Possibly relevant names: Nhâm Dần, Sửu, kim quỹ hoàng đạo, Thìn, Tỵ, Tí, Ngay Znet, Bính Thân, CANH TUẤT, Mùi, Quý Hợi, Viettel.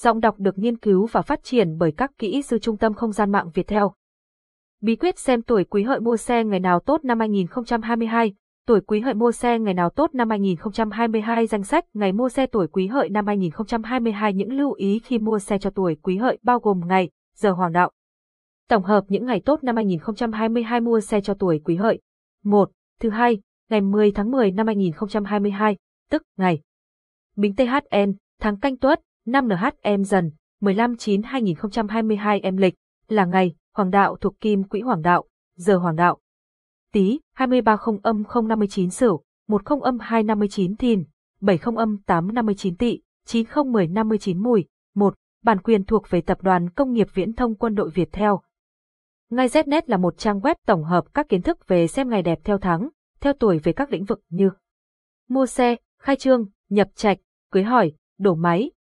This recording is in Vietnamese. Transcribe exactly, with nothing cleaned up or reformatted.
Giọng đọc được nghiên cứu và phát triển bởi các kỹ sư Trung tâm Không gian mạng Viettel. Bí quyết xem tuổi Quý Hợi mua xe ngày nào tốt năm hai nghìn không trăm hai mươi hai. Tuổi Quý Hợi mua xe ngày nào tốt năm hai nghìn không trăm hai mươi hai. Danh sách ngày mua xe tuổi Quý Hợi năm hai nghìn không trăm hai mươi hai. Những lưu ý khi mua xe cho tuổi Quý Hợi bao gồm ngày, giờ hoàng đạo. Tổng hợp những ngày tốt năm hai nghìn không trăm hai mươi hai mua xe cho tuổi Quý Hợi. một. Thứ hai, ngày mười tháng mười năm hai nghìn không trăm hai mươi hai, tức ngày Bính THN, tháng Canh Tuất, năm NHM Dần, mười lăm tháng chín năm hai nghìn không trăm hai mươi hai âm lịch, là ngày hoàng đạo thuộc kim quỹ hoàng đạo, giờ hoàng đạo Tý, hai ba không âm không năm chín Sửu, mười âm hai năm chín Thìn, bảy không âm tám năm chín Tỵ, chín không mười năm chín Mùi. một. Bản quyền thuộc về Tập đoàn Công nghiệp Viễn thông Quân đội Việt theo. Ngay Znet là một trang web tổng hợp các kiến thức về xem ngày đẹp theo tháng, theo tuổi về các lĩnh vực như mua xe, khai trương, nhập trạch, cưới hỏi, đổ máy,